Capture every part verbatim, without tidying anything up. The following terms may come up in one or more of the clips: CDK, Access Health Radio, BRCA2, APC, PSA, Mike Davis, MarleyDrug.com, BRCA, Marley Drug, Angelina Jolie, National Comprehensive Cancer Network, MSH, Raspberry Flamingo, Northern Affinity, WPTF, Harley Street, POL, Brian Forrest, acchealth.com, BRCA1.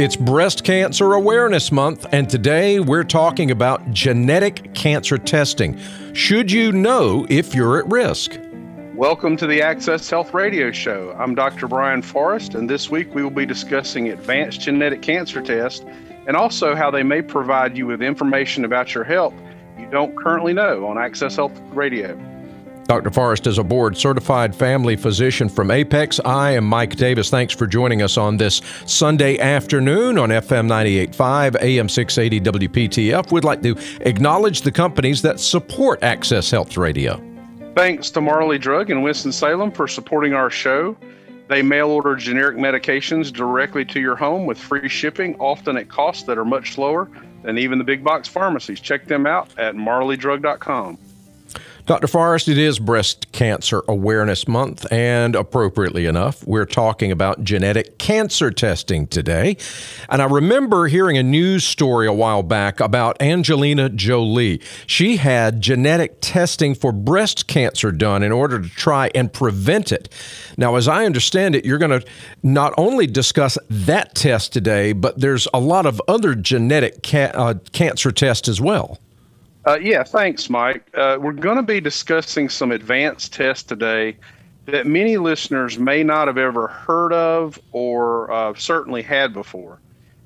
It's Breast Cancer Awareness Month, and today we're talking about genetic cancer testing. Should you know if you're at risk? Welcome to the Access Health Radio Show. I'm Doctor Brian Forrest, and this week we will be discussing advanced genetic cancer tests and also how they may provide you with information about your health you don't currently know on Access Health Radio. Doctor Forrest is a board-certified family physician from Apex. I am Mike Davis. Thanks for joining us on this Sunday afternoon on F M ninety-eight point five, A M six eighty W P T F. We'd like to acknowledge the companies that support Access Health Radio. Thanks to Marley Drug in Winston-Salem for supporting our show. They mail-order generic medications directly to your home with free shipping, often at costs that are much lower than even the big-box pharmacies. Check them out at Marley Drug dot com. Doctor Forrest, it is Breast Cancer Awareness Month, and appropriately enough, we're talking about genetic cancer testing today. And I remember hearing a news story a while back about Angelina Jolie. She had genetic testing for breast cancer done in order to try and prevent it. Now, as I understand it, you're going to not only discuss that test today, but there's a lot of other genetic ca- uh, cancer tests as well. Uh, yeah, thanks, Mike. Uh, we're going to be discussing some advanced tests today that many listeners may not have ever heard of or uh, certainly had before.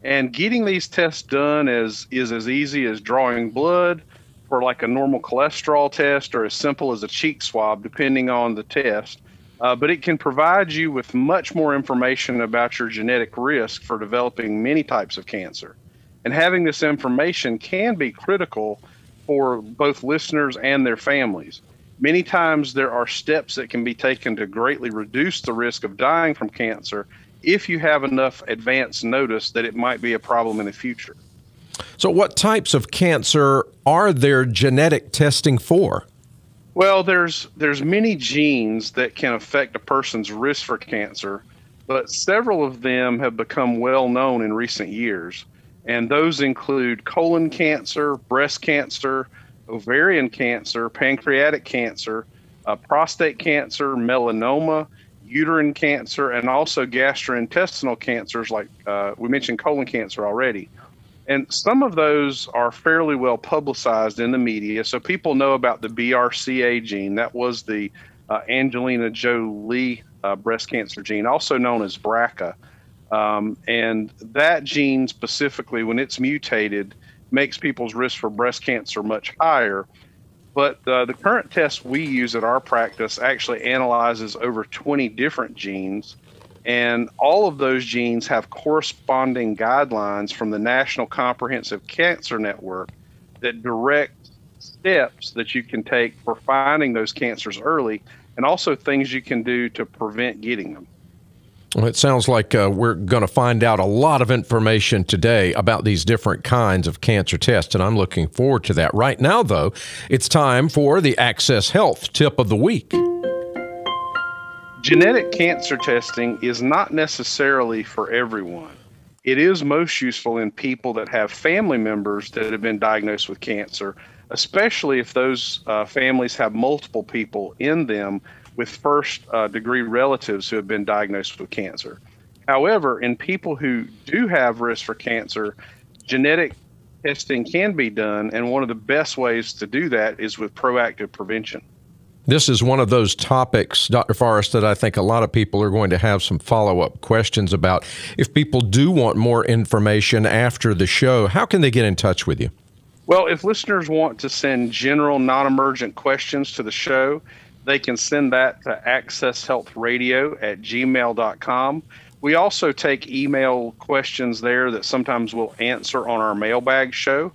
And getting these tests done is, is as easy as drawing blood for like a normal cholesterol test or as simple as a cheek swab, depending on the test. Uh, but it can provide you with much more information about your genetic risk for developing many types of cancer. And having this information can be critical for both listeners and their families. Many times there are steps that can be taken to greatly reduce the risk of dying from cancer if you have enough advance notice that it might be a problem in the future. So what types of cancer are there genetic testing for? Well, there's there's many genes that can affect a person's risk for cancer, but several of them have become well known in recent years. And those include colon cancer, breast cancer, ovarian cancer, pancreatic cancer, uh, prostate cancer, melanoma, uterine cancer, and also gastrointestinal cancers like uh, we mentioned colon cancer already. And some of those are fairly well publicized in the media. So people know about the B R C A gene. That was the uh, Angelina Jolie uh, breast cancer gene, also known as B R C A. Um, and that gene specifically, when it's mutated, makes people's risk for breast cancer much higher. But uh, the current test we use at our practice actually analyzes over twenty different genes, and all of those genes have corresponding guidelines from the National Comprehensive Cancer Network that direct steps that you can take for finding those cancers early, and also things you can do to prevent getting them. Well, it sounds like uh, we're going to find out a lot of information today about these different kinds of cancer tests, and I'm looking forward to that. Right now, though, it's time for the Access Health Tip of the Week. Genetic cancer testing is not necessarily for everyone. It is most useful in people that have family members that have been diagnosed with cancer, especially if those uh, families have multiple people in them with first-degree uh, relatives who have been diagnosed with cancer. However, in people who do have risk for cancer, genetic testing can be done, and one of the best ways to do that is with proactive prevention. This is one of those topics, Doctor Forrest, that I think a lot of people are going to have some follow-up questions about. If people do want more information after the show, how can they get in touch with you? Well, if listeners want to send general, non-emergent questions to the show, they can send that to access health radio at gmail dot com. We also take email questions there that sometimes we'll answer on our mailbag show.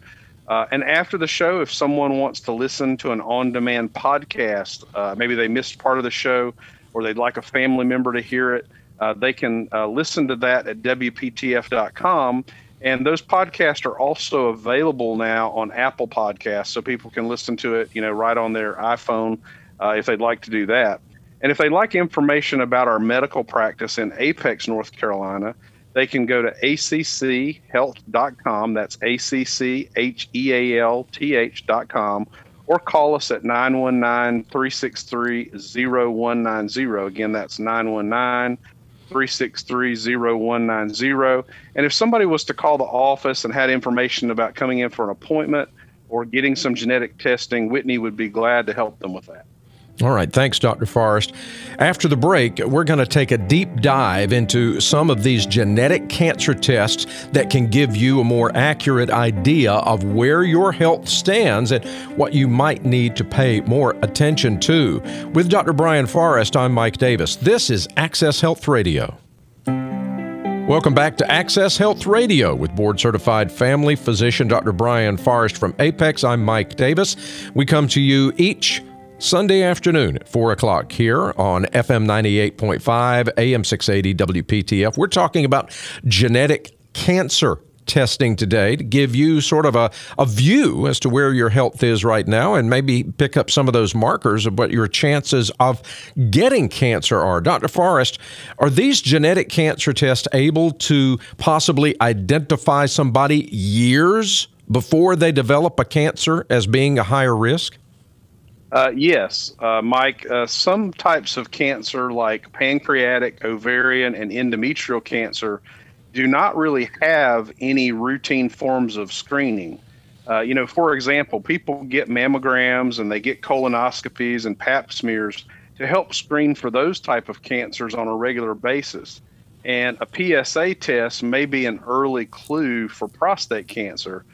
Uh, and after the show, if someone wants to listen to an on-demand podcast, uh, maybe they missed part of the show or they'd like a family member to hear it, uh, they can uh, listen to that at W P T F dot com. And those podcasts are also available now on Apple Podcasts, so people can listen to it, you know, right on their iPhone Uh, if they'd like to do that. And if they'd like information about our medical practice in Apex, North Carolina, they can go to A C C health dot com. That's A C C H E A L T H dot com. Or call us at nine one nine, three six three, zero one nine zero. Again, that's three six three, zero one nine zero. And if somebody was to call the office and had information about coming in for an appointment or getting some genetic testing, Whitney would be glad to help them with that. All right. Thanks, Doctor Forrest. After the break, we're going to take a deep dive into some of these genetic cancer tests that can give you a more accurate idea of where your health stands and what you might need to pay more attention to. With Doctor Brian Forrest, I'm Mike Davis. This is Access Health Radio. Welcome back to Access Health Radio with board-certified family physician Doctor Brian Forrest from Apex. I'm Mike Davis. We come to you each Sunday afternoon at four o'clock here on F M ninety-eight point five, A M six eighty, W P T F. We're talking about genetic cancer testing today to give you sort of a, a view as to where your health is right now and maybe pick up some of those markers of what your chances of getting cancer are. Doctor Forrest, are these genetic cancer tests able to possibly identify somebody years before they develop a cancer as being a higher risk? Uh, yes, uh, Mike, uh, some types of cancer like pancreatic, ovarian, and endometrial cancer do not really have any routine forms of screening. Uh, you know, for example, people get mammograms and they get colonoscopies and pap smears to help screen for those type of cancers on a regular basis. And a P S A test may be an early clue for prostate cancer.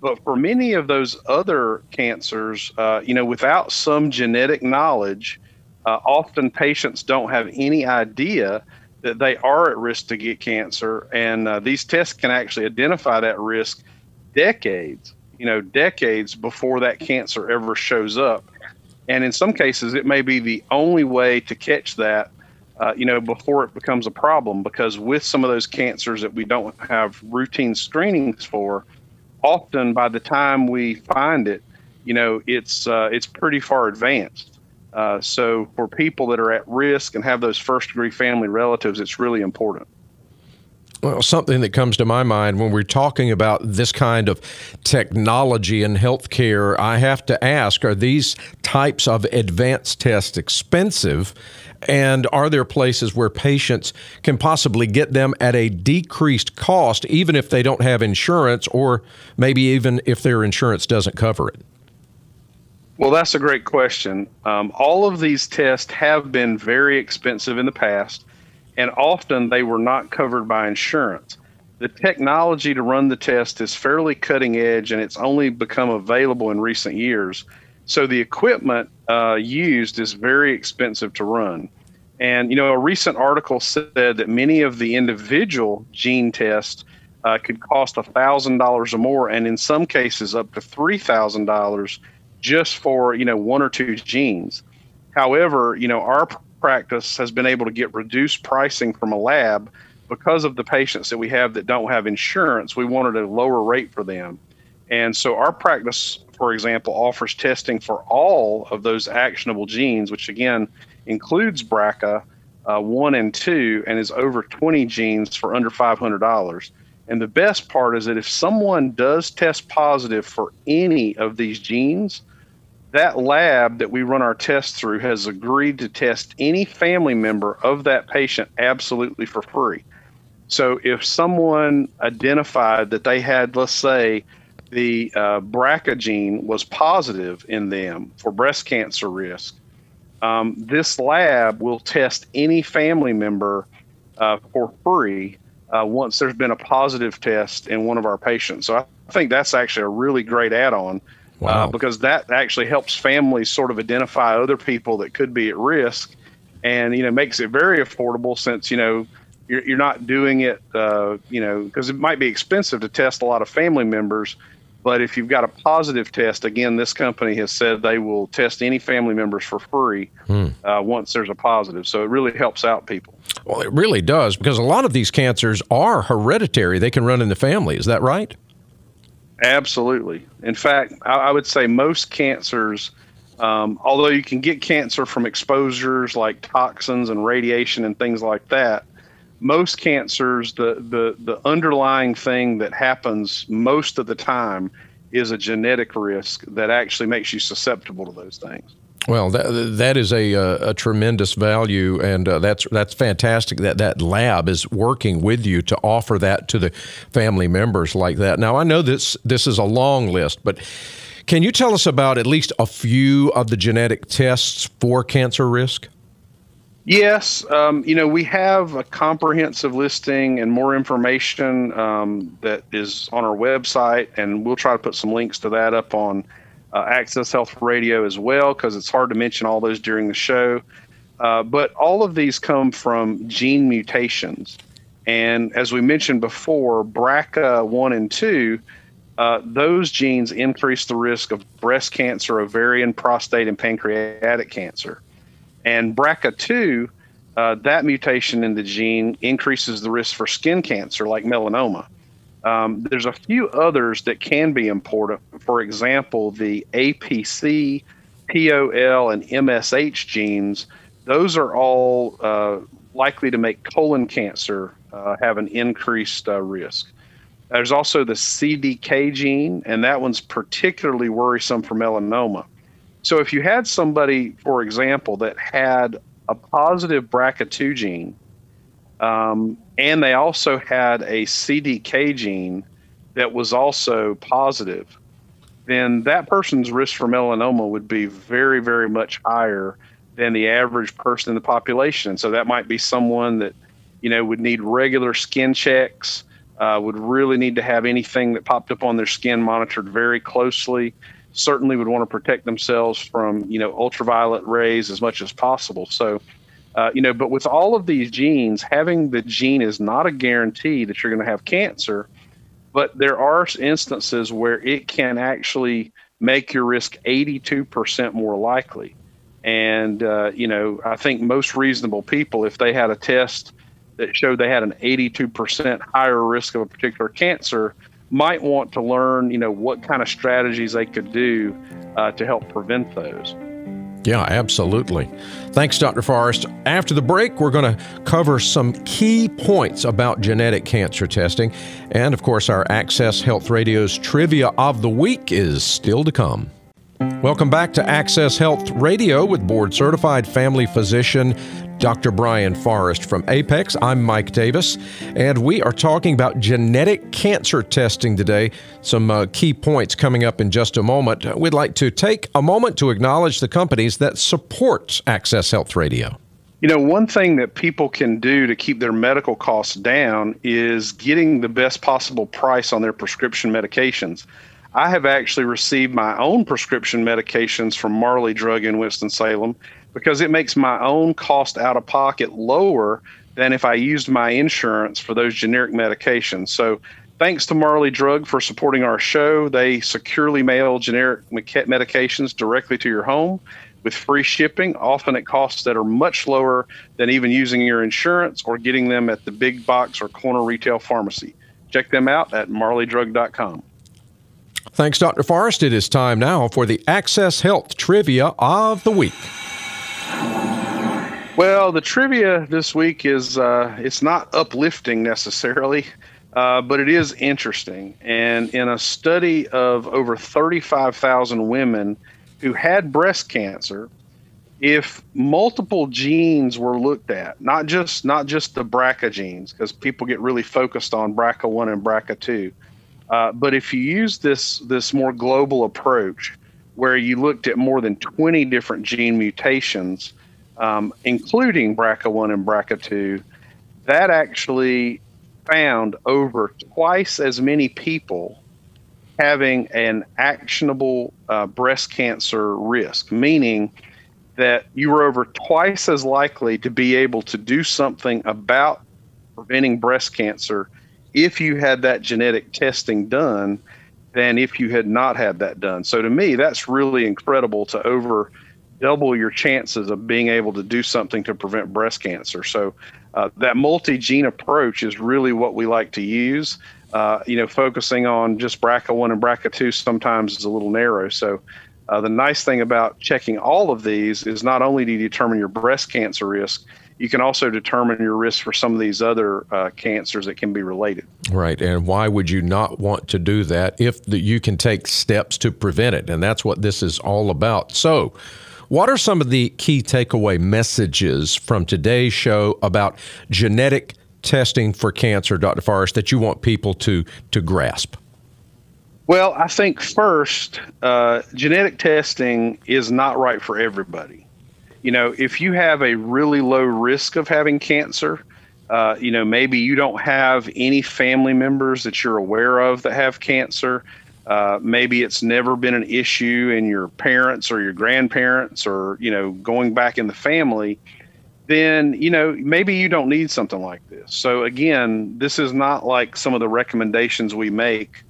But for many of those other cancers, uh, you know, without some genetic knowledge, uh, often patients don't have any idea that they are at risk to get cancer. And uh, these tests can actually identify that risk decades, you know, decades before that cancer ever shows up. And in some cases, it may be the only way to catch that, uh, you know, before it becomes a problem, because with some of those cancers that we don't have routine screenings for, often by the time we find it, you know, it's uh, it's pretty far advanced. Uh, so for people that are at risk and have those first degree family relatives, it's really important. Well, something that comes to my mind when we're talking about this kind of technology in healthcare, I have to ask, are these types of advanced tests expensive? And are there places where patients can possibly get them at a decreased cost, even if they don't have insurance or maybe even if their insurance doesn't cover it? Well, that's a great question. Um, all of these tests have been very expensive in the past, and often they were not covered by insurance. The technology to run the test is fairly cutting edge, and it's only become available in recent years. So the equipment uh, used is very expensive to run. And, you know, a recent article said that many of the individual gene tests uh, could cost one thousand dollars or more, and in some cases up to three thousand dollars just for, you know, one or two genes. However, you know, our practice has been able to get reduced pricing from a lab because of the patients that we have that don't have insurance. We wanted a lower rate for them. And so our practice, for example, offers testing for all of those actionable genes, which again includes B R C A uh, one and two, and is over twenty genes for under five hundred dollars. And the best part is that if someone does test positive for any of these genes, that lab that we run our tests through has agreed to test any family member of that patient absolutely for free. So if someone identified that they had, let's say, the uh, B R C A gene was positive in them for breast cancer risk, um, this lab will test any family member uh, for free uh, once there's been a positive test in one of our patients. So I think that's actually a really great add-on. Wow. uh, because that actually helps families sort of identify other people that could be at risk, and, you know, makes it very affordable, since, you know, you're, you're not doing it, uh, you know, because it might be expensive to test a lot of family members. But if you've got a positive test, again, this company has said they will test any family members for free hmm. uh, once there's a positive. So it really helps out people. Well, it really does, because a lot of these cancers are hereditary. They can run in the family. Is that right? Absolutely. In fact, I, I would say most cancers, um, although you can get cancer from exposures like toxins and radiation and things like that, most cancers, the, the, the underlying thing that happens most of the time is a genetic risk that actually makes you susceptible to those things. Well, that, that is a, a tremendous value, and uh, that's that's fantastic that that lab is working with you to offer that to the family members like that. Now, I know this this is a long list, but can you tell us about at least a few of the genetic tests for cancer risk? Yes. Um, you know, we have a comprehensive listing and more information um, that is on our website, and we'll try to put some links to that up on Uh, Access Health Radio as well, because it's hard to mention all those during the show. Uh, but all of these come from gene mutations. And as we mentioned before, B R C A one and two, uh, those genes increase the risk of breast cancer, ovarian, prostate, and pancreatic cancer. And B R C A two, uh, that mutation in the gene increases the risk for skin cancer like melanoma. Um, there's a few others that can be important. For example, the A P C, P O L, and M S H genes, those are all uh, likely to make colon cancer uh, have an increased uh, risk. There's also the C D K gene, and that one's particularly worrisome for melanoma. So if you had somebody, for example, that had a positive B R C A two gene, Um, and they also had a C D K gene that was also positive, then that person's risk for melanoma would be very, very much higher than the average person in the population. So that might be someone that, you know, would need regular skin checks, uh, would really need to have anything that popped up on their skin monitored very closely, certainly would want to protect themselves from, you know, ultraviolet rays as much as possible. So Uh, you know, but with all of these genes, having the gene is not a guarantee that you're going to have cancer, but there are instances where it can actually make your risk eighty-two percent more likely. And, uh, you know, I think most reasonable people, if they had a test that showed they had an eighty-two percent higher risk of a particular cancer, might want to learn, you know, what kind of strategies they could do uh, to help prevent those. Yeah, absolutely. Thanks, Doctor Forrest. After the break, we're going to cover some key points about genetic cancer testing. And, of course, our Access Health Radio's Trivia of the Week is still to come. Welcome back to Access Health Radio with board-certified family physician Doctor Brian Forrest from Apex. I'm Mike Davis, and we are talking about genetic cancer testing today. Some uh, key points coming up in just a moment. We'd like to take a moment to acknowledge the companies that support Access Health Radio. You know, one thing that people can do to keep their medical costs down is getting the best possible price on their prescription medications. I have actually received my own prescription medications from Marley Drug in Winston-Salem because it makes my own cost out of pocket lower than if I used my insurance for those generic medications. So thanks to Marley Drug for supporting our show. They securely mail generic medications directly to your home with free shipping, often at costs that are much lower than even using your insurance or getting them at the big box or corner retail pharmacy. Check them out at Marley Drug dot com. Thanks, Doctor Forrest. It is time now for the Access Health Trivia of the Week. Well, the trivia this week is uh, it's not uplifting necessarily, uh, but it is interesting. And in a study of over thirty-five thousand women who had breast cancer, if multiple genes were looked at, not just, not just the B R C A genes, because people get really focused on B R C A one and B R C A two, Uh, but if you use this this more global approach, where you looked at more than twenty different gene mutations, um, including B R C A one and B R C A two, that actually found over twice as many people having an actionable uh, breast cancer risk, meaning that you were over twice as likely to be able to do something about preventing breast cancer if you had that genetic testing done than if you had not had that done. So to me, that's really incredible to over double your chances of being able to do something to prevent breast cancer. So uh, that multi-gene approach is really what we like to use. Uh, you know, focusing on just B R C A one and B R C A two sometimes is a little narrow. So uh, the nice thing about checking all of these is not only do you determine your breast cancer risk, you can also determine your risk for some of these other uh, cancers that can be related. Right. And why would you not want to do that if the, you can take steps to prevent it? And that's what this is all about. So What are some of the key takeaway messages from today's show about genetic testing for cancer, Doctor Forrest, that you want people to to grasp? Well, I think first, uh, genetic testing is not right for everybody. You know, if you have a really low risk of having cancer, uh, you know, maybe you don't have any family members that you're aware of that have cancer. Uh, maybe it's never been an issue in your parents or your grandparents or, you know, going back in the family, then, you know, maybe you don't need something like this. So again, this is not like some of the recommendations we make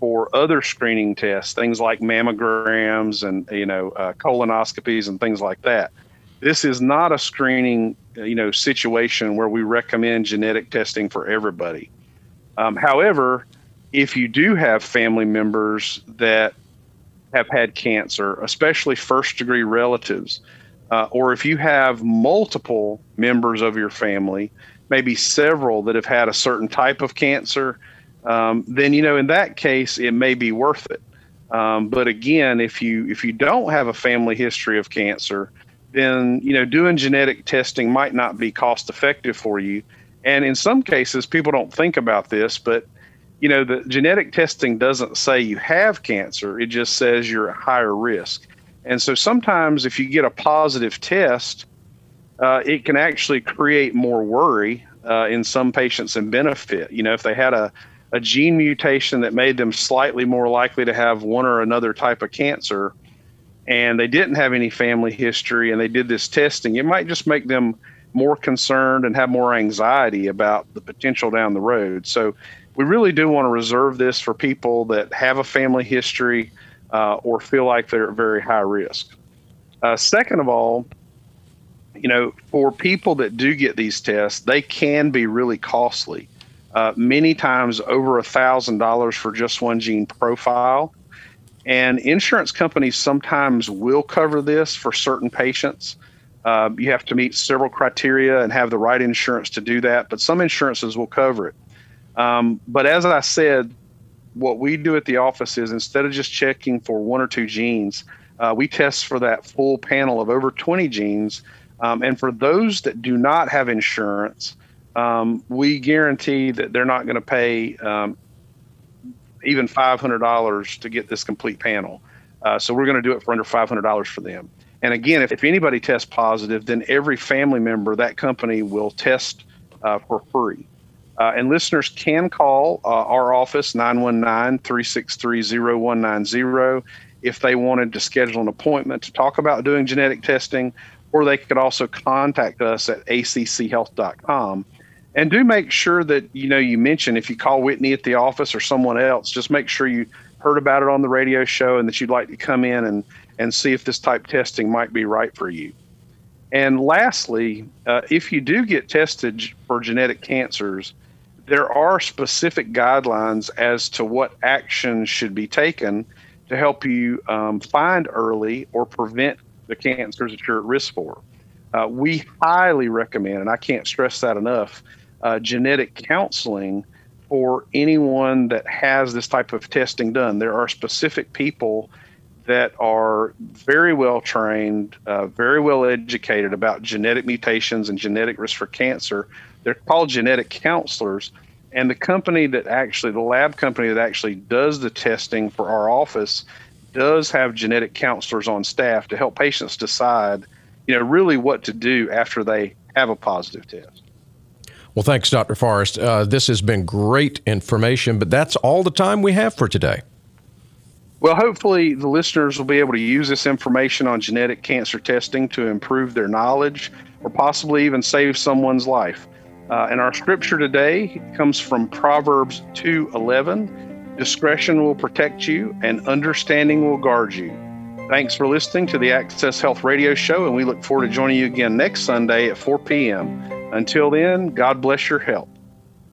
for other screening tests, things like mammograms and, you know, uh, colonoscopies and things like that. This is not a screening, you know, situation where we recommend genetic testing for everybody. Um, however, if you do have family members that have had cancer, especially first-degree relatives, uh, or if you have multiple members of your family, maybe several that have had a certain type of cancer, Um, then, you know, in that case, it may be worth it. Um, but again, if you if you don't have a family history of cancer, then, you know, doing genetic testing might not be cost effective for you. And in some cases, people don't think about this, but, you know, the genetic testing doesn't say you have cancer. It just says you're at higher risk. And so sometimes if you get a positive test, uh, it can actually create more worry uh, in some patients than benefit. You know, if they had a a gene mutation that made them slightly more likely to have one or another type of cancer, and they didn't have any family history and they did this testing, it might just make them more concerned and have more anxiety about the potential down the road. So we really do want to reserve this for people that have a family history uh, or feel like they're at very high risk. Uh, second of all, you know, for people that do get these tests, they can be really costly. Uh, many times over one thousand dollars for just one gene profile. And insurance companies sometimes will cover this for certain patients. Uh, you have to meet several criteria and have the right insurance to do that, but some insurances will cover it. Um, but as I said, what we do at the office is instead of just checking for one or two genes, uh, we test for that full panel of over twenty genes. Um, and for those that do not have insurance, Um, we guarantee that they're not going to pay um, even five hundred dollars to get this complete panel. Uh, so we're going to do it for under five hundred dollars for them. And again, if, if anybody tests positive, then every family member, that company will test uh, for free. Uh, and listeners can call uh, our office, nine one nine, three six three, zero one nine zero, if they wanted to schedule an appointment to talk about doing genetic testing, or they could also contact us at a c c health dot com. And do make sure that, you know, you mention if you call Whitney at the office or someone else, just make sure you heard about it on the radio show and that you'd like to come in and, and see if this type of testing might be right for you. And lastly, uh, if you do get tested for genetic cancers, there are specific guidelines as to what action should be taken to help you um, find early or prevent the cancers that you're at risk for. Uh, we highly recommend, and I can't stress that enough, Uh, genetic counseling for anyone that has this type of testing done. There are specific people that are very well trained, uh, very well educated about genetic mutations and genetic risk for cancer. They're called genetic counselors. And the company that actually, the lab company that actually does the testing for our office does have genetic counselors on staff to help patients decide, you know, really what to do after they have a positive test. Well, thanks, Doctor Forrest. Uh, this has been great information, but that's all the time we have for today. Well, hopefully the listeners will be able to use this information on genetic cancer testing to improve their knowledge or possibly even save someone's life. Uh, and our scripture today comes from Proverbs two eleven. Discretion will protect you and understanding will guard you. Thanks for listening to the Access Health Radio Show, and we look forward to joining you again next Sunday at four p.m. Until then, God bless your health.